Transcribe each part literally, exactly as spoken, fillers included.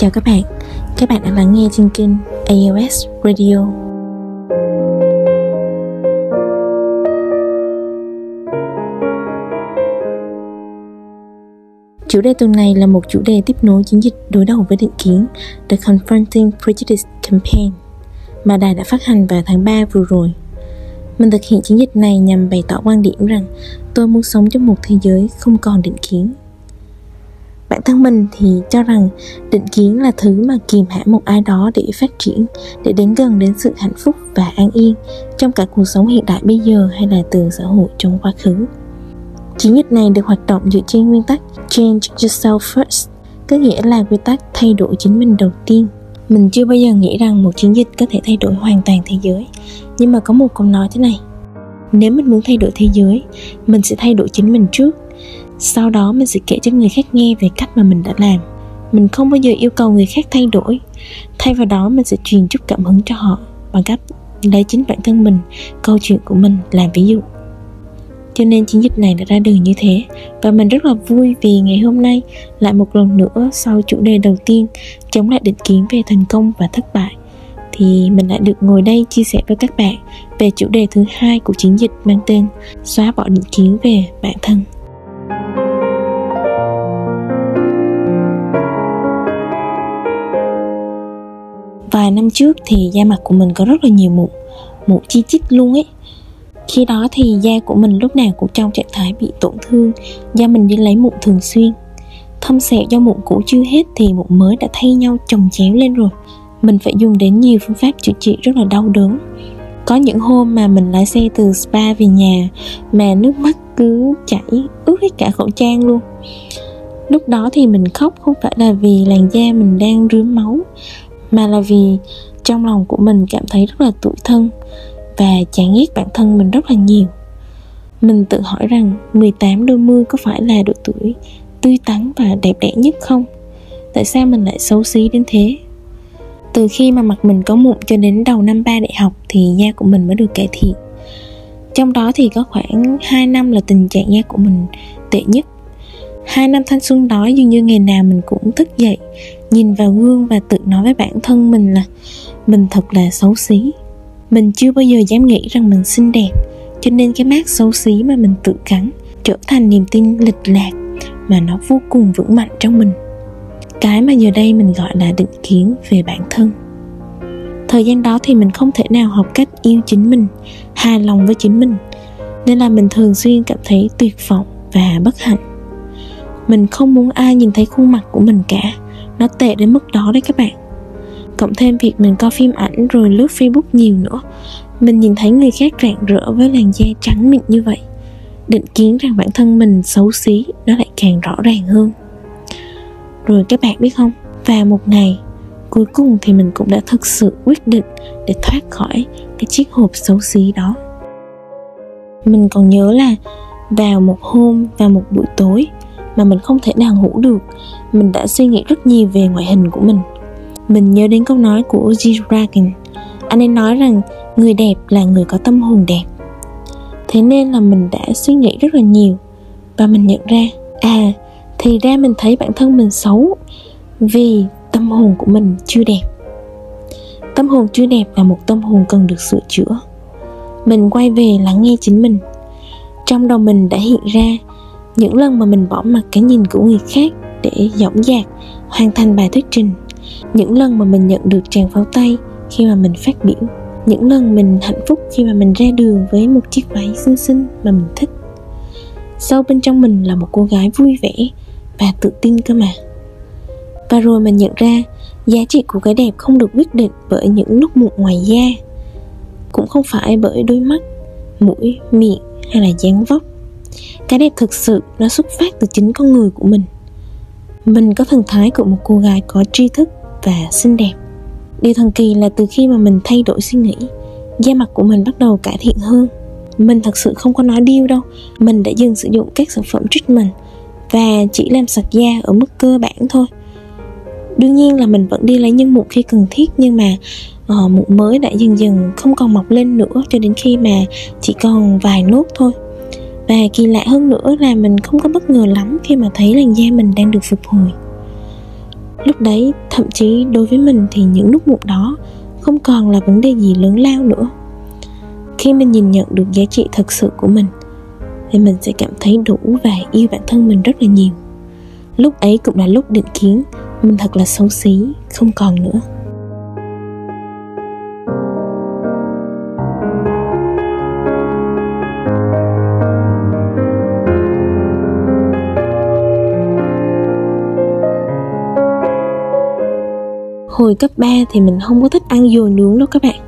Chào các bạn, các bạn đã lắng nghe trên kênh a o ét Radio. Chủ đề tuần này là một chủ đề tiếp nối chiến dịch đối đầu với định kiến The Confronting Prejudice Campaign mà đài đã phát hành vào tháng ba vừa rồi. Mình thực hiện chiến dịch này nhằm bày tỏ quan điểm rằng tôi muốn sống trong một thế giới không còn định kiến. Bản thân mình thì cho rằng định kiến là thứ mà kìm hãm một ai đó để phát triển, để đến gần đến sự hạnh phúc và an yên trong cả cuộc sống hiện đại bây giờ hay là từ xã hội trong quá khứ. Chiến dịch này được hoạt động dựa trên nguyên tắc Change Yourself First, có nghĩa là quy tắc thay đổi chính mình đầu tiên. Mình chưa bao giờ nghĩ rằng một chiến dịch có thể thay đổi hoàn toàn thế giới, nhưng mà có một câu nói thế này: nếu mình muốn thay đổi thế giới, mình sẽ thay đổi chính mình trước. Sau đó mình sẽ kể cho người khác nghe về cách mà mình đã làm. Mình không bao giờ yêu cầu người khác thay đổi. Thay vào đó mình sẽ truyền chút cảm hứng cho họ bằng cách lấy chính bản thân mình, câu chuyện của mình làm ví dụ. Cho nên chiến dịch này đã ra đời như thế. Và mình rất là vui vì ngày hôm nay, lại một lần nữa sau chủ đề đầu tiên chống lại định kiến về thành công và thất bại, thì mình lại được ngồi đây chia sẻ với các bạn về chủ đề thứ hai của chiến dịch mang tên xóa bỏ định kiến về bản thân. Vài năm trước thì da mặt của mình có rất là nhiều mụn, mụn chi chít luôn ấy. Khi đó thì da của mình lúc nào cũng trong trạng thái bị tổn thương, da mình đi lấy mụn thường xuyên. Thâm sẹo do mụn cũ chưa hết thì mụn mới đã thay nhau chồng chéo lên rồi. Mình phải dùng đến nhiều phương pháp chữa trị rất là đau đớn. Có những hôm mà mình lái xe từ spa về nhà mà nước mắt cứ chảy ướt hết cả khẩu trang luôn. Lúc đó thì mình khóc không phải là vì làn da mình đang rướm máu, mà là vì trong lòng của mình cảm thấy rất là tủi thân và chán ghét bản thân mình rất là nhiều. Mình tự hỏi rằng mười tám đôi mươi có phải là độ tuổi tươi tắn và đẹp đẽ nhất không? Tại sao mình lại xấu xí đến thế? Từ khi mà mặt mình có mụn cho đến đầu năm ba đại học thì da của mình mới được cải thiện. Trong đó thì có khoảng hai năm là tình trạng da của mình tệ nhất. Hai năm thanh xuân đó dường như ngày nào mình cũng thức dậy, nhìn vào gương và tự nói với bản thân mình là mình thật là xấu xí. Mình chưa bao giờ dám nghĩ rằng mình xinh đẹp, cho nên cái mác xấu xí mà mình tự gắn trở thành niềm tin lệch lạc mà nó vô cùng vững mạnh trong mình, cái mà giờ đây mình gọi là định kiến về bản thân. Thời gian đó thì mình không thể nào học cách yêu chính mình, hài lòng với chính mình, nên là mình thường xuyên cảm thấy tuyệt vọng và bất hạnh. Mình không muốn ai nhìn thấy khuôn mặt của mình cả, nó tệ đến mức đó đấy các bạn. Cộng thêm việc mình coi phim ảnh rồi lướt Facebook nhiều nữa, mình nhìn thấy người khác rạng rỡ với làn da trắng mịn như vậy, định kiến rằng bản thân mình xấu xí nó lại càng rõ ràng hơn. Rồi các bạn biết không, và một ngày cuối cùng thì mình cũng đã thực sự quyết định để thoát khỏi cái chiếc hộp xấu xí đó. Mình còn nhớ là vào một hôm, vào một buổi tối mà mình không thể nào ngủ được, mình đã suy nghĩ rất nhiều về ngoại hình của mình. Mình nhớ đến câu nói của Jiragin. Anh ấy nói rằng người đẹp là người có tâm hồn đẹp. Thế nên là mình đã suy nghĩ rất là nhiều, và mình nhận ra, à, thì ra mình thấy bản thân mình xấu vì tâm hồn của mình chưa đẹp. Tâm hồn chưa đẹp là một tâm hồn cần được sửa chữa. Mình quay về lắng nghe chính mình. Trong đầu mình đã hiện ra những lần mà mình bỏ mặc cái nhìn của người khác để dõng dạc hoàn thành bài thuyết trình, những lần mà mình nhận được tràng pháo tay khi mà mình phát biểu, những lần mình hạnh phúc khi mà mình ra đường với một chiếc váy xinh xinh mà mình thích. Sâu bên trong mình là một cô gái vui vẻ và tự tin cơ mà. Và rồi mình nhận ra giá trị của cái đẹp không được quyết định bởi những nốt mụn ngoài da, cũng không phải bởi đôi mắt, mũi, miệng hay là dáng vóc. Cái đẹp thực sự nó xuất phát từ chính con người của mình. Mình có thần thái của một cô gái có tri thức và xinh đẹp. Điều thần kỳ là từ khi mà mình thay đổi suy nghĩ, da mặt của mình bắt đầu cải thiện hơn. Mình thật sự không có nói điêu đâu. Mình đã dừng sử dụng các sản phẩm treatment và chỉ làm sạch da ở mức cơ bản thôi. Đương nhiên là mình vẫn đi lấy nhân mụn khi cần thiết, nhưng mà uh, mụn mới đã dần dần không còn mọc lên nữa, cho đến khi mà chỉ còn vài nốt thôi. Và kỳ lạ hơn nữa là mình không có bất ngờ lắm khi mà thấy làn da mình đang được phục hồi. Lúc đấy, thậm chí đối với mình thì những lúc mụn đó không còn là vấn đề gì lớn lao nữa. Khi mình nhìn nhận được giá trị thật sự của mình thì mình sẽ cảm thấy đủ và yêu bản thân mình rất là nhiều. Lúc ấy cũng là lúc định kiến mình thật là xấu xí không còn nữa. Hồi cấp ba thì mình không có thích ăn dồi nướng đâu các bạn.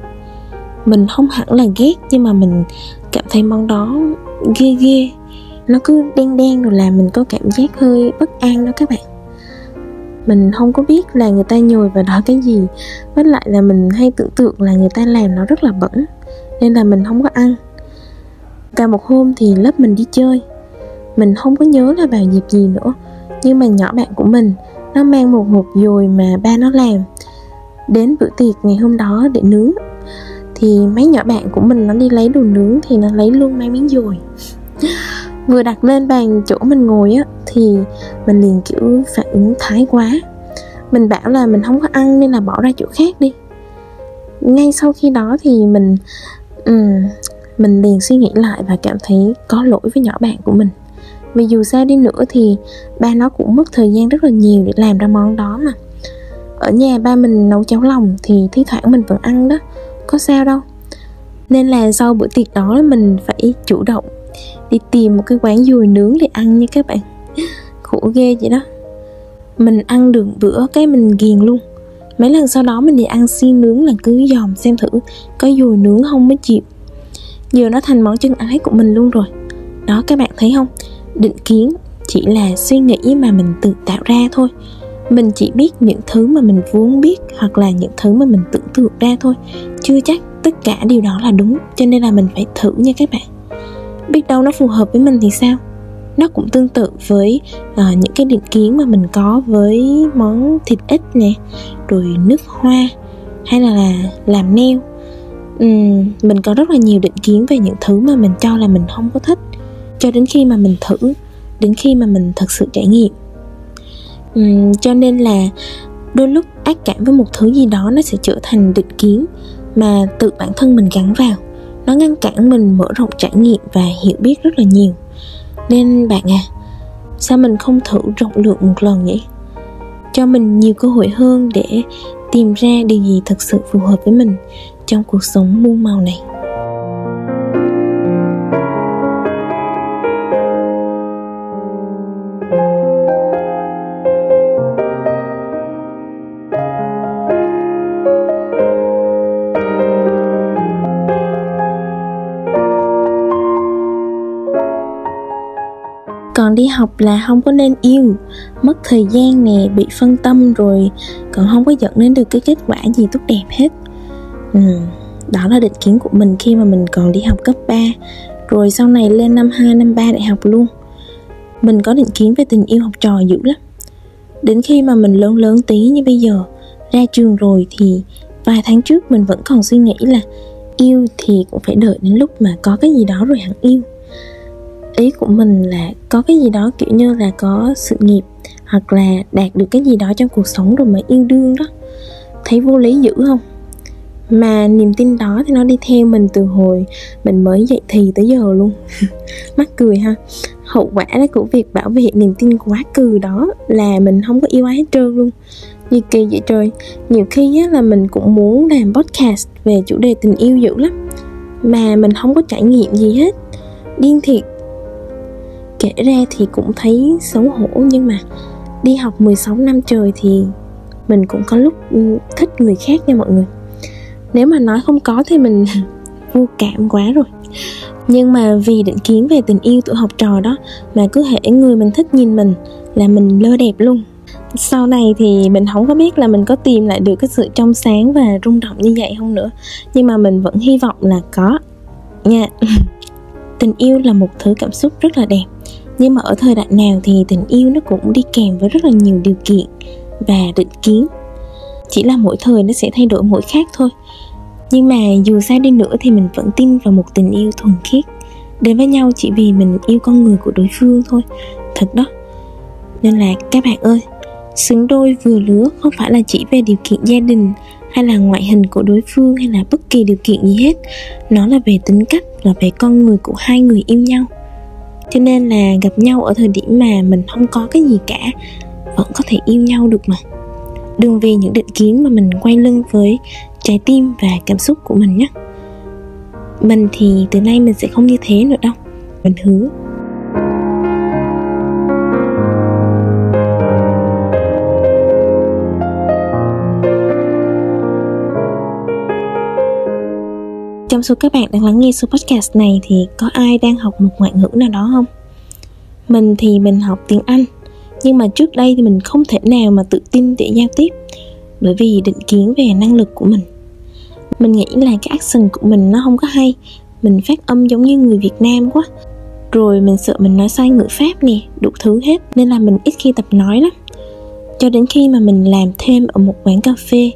Mình không hẳn là ghét, nhưng mà mình cảm thấy món đó ghê ghê. Nó cứ đen đen rồi là mình có cảm giác hơi bất an đó các bạn. Mình không có biết là người ta nhồi vào đó cái gì. Với lại là mình hay tưởng tượng là người ta làm nó rất là bẩn, nên là mình không có ăn. Cả một hôm thì lớp mình đi chơi. Mình không có nhớ là vào dịp gì nữa, nhưng mà nhỏ bạn của mình, nó mang một hộp dồi mà ba nó làm đến bữa tiệc ngày hôm đó để nướng. Thì mấy nhỏ bạn của mình nó đi lấy đồ nướng thì nó lấy luôn mấy miếng dồi. Vừa đặt lên bàn chỗ mình ngồi á, thì mình liền kiểu phản ứng thái quá. Mình bảo là mình không có ăn nên là bỏ ra chỗ khác đi. Ngay sau khi đó thì mình um, Mình liền suy nghĩ lại và cảm thấy có lỗi với nhỏ bạn của mình. Vì dù sao đi nữa thì ba nó cũng mất thời gian rất là nhiều để làm ra món đó mà. Ở nhà ba mình nấu cháo lòng thì thi thoảng mình vẫn ăn đó, có sao đâu. Nên là sau bữa tiệc đó mình phải chủ động đi tìm một cái quán dồi nướng để ăn nha các bạn. Khổ ghê vậy đó. Mình ăn được bữa cái mình ghiền luôn. Mấy lần sau đó mình đi ăn xiên nướng là cứ dòm xem thử có dồi nướng không mới chịu. Giờ nó thành món chân ái của mình luôn rồi. Đó các bạn thấy không? Định kiến chỉ là suy nghĩ mà mình tự tạo ra thôi. Mình chỉ biết những thứ mà mình vốn biết hoặc là những thứ mà mình tưởng tượng ra thôi. Chưa chắc tất cả điều đó là đúng, cho nên là mình phải thử nha các bạn. Biết đâu nó phù hợp với mình thì sao? Nó cũng tương tự với à, những cái định kiến mà mình có với món thịt ếch nè, rồi nước hoa, hay là, là làm nail. uhm, Mình có rất là nhiều định kiến về những thứ mà mình cho là mình không có thích, cho đến khi mà mình thử, đến khi mà mình thật sự trải nghiệm. uhm, Cho nên là đôi lúc ác cảm với một thứ gì đó nó sẽ trở thành định kiến mà tự bản thân mình gắn vào. Nó ngăn cản mình mở rộng trải nghiệm và hiểu biết rất là nhiều. Nên bạn à, sao mình không thử rộng lượng một lần nhỉ? Cho mình nhiều cơ hội hơn để tìm ra điều gì thật sự phù hợp với mình trong cuộc sống muôn màu này. Còn đi học là không có nên yêu, mất thời gian nè, bị phân tâm rồi còn không có dẫn đến được cái kết quả gì tốt đẹp hết. ừ, Đó là định kiến của mình khi mà mình còn đi học cấp ba. Rồi sau này lên năm hai, năm ba đại học luôn, mình có định kiến về tình yêu học trò dữ lắm. Đến khi mà mình lớn lớn tí như bây giờ, ra trường rồi, thì vài tháng trước mình vẫn còn suy nghĩ là yêu thì cũng phải đợi đến lúc mà có cái gì đó rồi hẳn yêu. Ý của mình là có cái gì đó kiểu như là có sự nghiệp hoặc là đạt được cái gì đó trong cuộc sống rồi mà yêu đương đó. Thấy vô lý dữ không? Mà niềm tin đó thì nó đi theo mình từ hồi mình mới dậy thì tới giờ luôn. Mắc cười ha. Hậu quả đấy của việc bảo vệ niềm tin quá cừ đó là mình không có yêu ai hết trơn luôn. Như kỳ vậy trời. Nhiều khi á, là mình cũng muốn làm podcast về chủ đề tình yêu dữ lắm, mà mình không có trải nghiệm gì hết. Điên thiệt. Kể ra thì cũng thấy xấu hổ, nhưng mà đi học mười sáu năm trời thì mình cũng có lúc thích người khác nha mọi người. Nếu mà nói không có thì mình vô cảm quá rồi. Nhưng mà vì định kiến về tình yêu tuổi học trò đó mà cứ hễ người mình thích nhìn mình là mình lơ đẹp luôn. Sau này thì mình không có biết là mình có tìm lại được cái sự trong sáng và rung động như vậy không nữa, nhưng mà mình vẫn hy vọng là có nha. Tình yêu là một thứ cảm xúc rất là đẹp, nhưng mà ở thời đại nào thì tình yêu nó cũng đi kèm với rất là nhiều điều kiện và định kiến. Chỉ là mỗi thời nó sẽ thay đổi mỗi khác thôi. Nhưng mà dù sao đi nữa thì mình vẫn tin vào một tình yêu thuần khiết, đến với nhau chỉ vì mình yêu con người của đối phương thôi. Thật đó. Nên là các bạn ơi, Xứng đôi vừa lứa không phải là chỉ về điều kiện gia đình hay là ngoại hình của đối phương hay là bất kỳ điều kiện gì hết. Nó là về tính cách, là về con người của hai người yêu nhau. Cho nên là gặp nhau ở thời điểm mà mình không có cái gì cả vẫn có thể yêu nhau được mà. Đừng vì những định kiến mà mình quay lưng với trái tim và cảm xúc của mình nhé. Mình thì từ nay mình sẽ không như thế nữa đâu, mình hứa. Trong số các bạn đang lắng nghe số podcast này thì có ai đang học một ngoại ngữ nào đó không? Mình thì mình học tiếng Anh, nhưng mà trước đây thì mình không thể nào mà tự tin để giao tiếp bởi vì định kiến về năng lực của mình. Mình nghĩ là cái accent của mình nó không có hay, mình phát âm giống như người Việt Nam quá. Rồi mình sợ mình nói sai ngữ pháp nè, đủ thứ hết, nên là mình ít khi tập nói lắm. Cho đến khi mà mình làm thêm ở một quán cà phê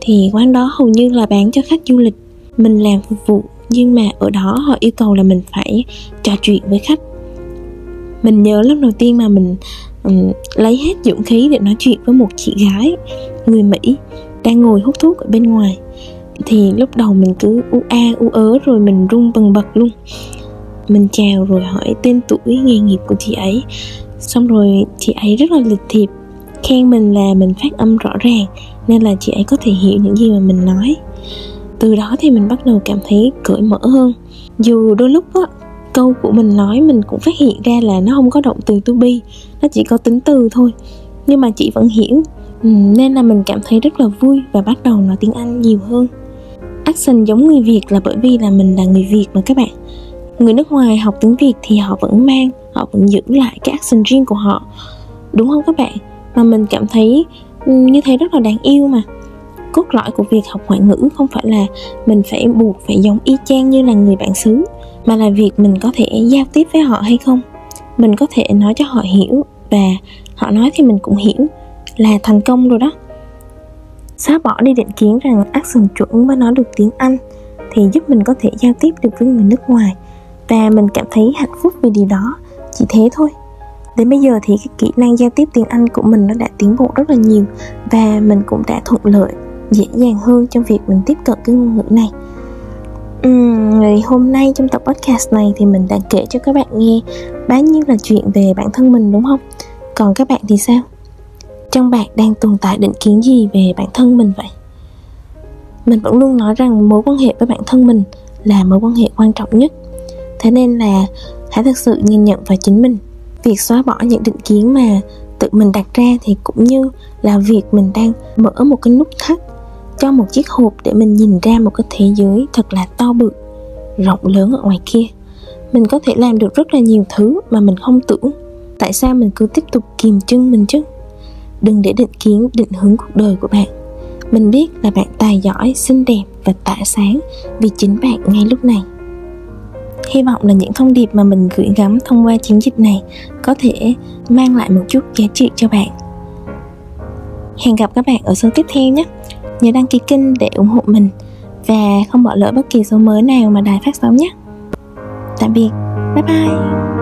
thì quán đó hầu như là bán cho khách du lịch. Mình làm phục vụ nhưng mà ở đó họ yêu cầu là mình phải trò chuyện với khách. Mình nhớ lúc đầu tiên mà mình um, lấy hết dũng khí để nói chuyện với một chị gái người Mỹ đang ngồi hút thuốc ở bên ngoài. Thì lúc đầu mình cứ u a u ớ rồi mình run bần bật luôn. Mình chào rồi hỏi tên tuổi nghề nghiệp của chị ấy. Xong rồi chị ấy rất là lịch thiệp, khen mình là mình phát âm rõ ràng nên là chị ấy có thể hiểu những gì mà mình nói. Từ đó thì mình bắt đầu cảm thấy cởi mở hơn. Dù đôi lúc á, câu của mình nói mình cũng phát hiện ra là nó không có động từ to be, nó chỉ có tính từ thôi, nhưng mà chị vẫn hiểu. Nên là mình cảm thấy rất là vui và bắt đầu nói tiếng Anh nhiều hơn. Accent giống người Việt là bởi vì là mình là người Việt mà các bạn. Người nước ngoài học tiếng Việt thì họ vẫn mang, họ vẫn giữ lại cái accent riêng của họ, đúng không các bạn? Mà mình cảm thấy như thế rất là đáng yêu mà. Cốt lõi của việc học ngoại ngữ không phải là mình phải buộc phải giống y chang như là người bản xứ, mà là việc mình có thể giao tiếp với họ hay không. Mình có thể nói cho họ hiểu và họ nói thì mình cũng hiểu là thành công rồi đó. Xóa bỏ đi định kiến rằng accent chuẩn mới nói được tiếng Anh thì giúp mình có thể giao tiếp được với người nước ngoài, và mình cảm thấy hạnh phúc vì điều đó, chỉ thế thôi. Đến bây giờ thì cái kỹ năng giao tiếp tiếng Anh của mình nó đã tiến bộ rất là nhiều, và mình cũng đã thuận lợi, dễ dàng hơn trong việc mình tiếp cận cái ngôn ngữ này. uhm, Ngày hôm nay trong tập podcast này thì mình đã kể cho các bạn nghe bấy nhiêu là chuyện về bản thân mình, đúng không? Còn các bạn thì sao? Trong bạn đang tồn tại định kiến gì về bản thân mình vậy? Mình vẫn luôn nói rằng mối quan hệ với bản thân mình là mối quan hệ quan trọng nhất. Thế nên là hãy thật sự nhìn nhận vào chính mình. Việc xóa bỏ những định kiến mà tự mình đặt ra thì cũng như là việc mình đang mở một cái nút thắt cho một chiếc hộp để mình nhìn ra một cái thế giới thật là to bự, rộng lớn ở ngoài kia. Mình có thể làm được rất là nhiều thứ mà mình không tưởng. Tại sao mình cứ tiếp tục kìm chân mình chứ? Đừng để định kiến định hướng cuộc đời của bạn. Mình biết là bạn tài giỏi, xinh đẹp và tỏa sáng vì chính bạn ngay lúc này. Hy vọng là những thông điệp mà mình gửi gắm thông qua chiến dịch này có thể mang lại một chút giá trị cho bạn. Hẹn gặp các bạn ở số tiếp theo nhé. Nhớ đăng ký kênh để ủng hộ mình và không bỏ lỡ bất kỳ số mới nào mà đài phát sóng nhé. Tạm biệt, bye bye.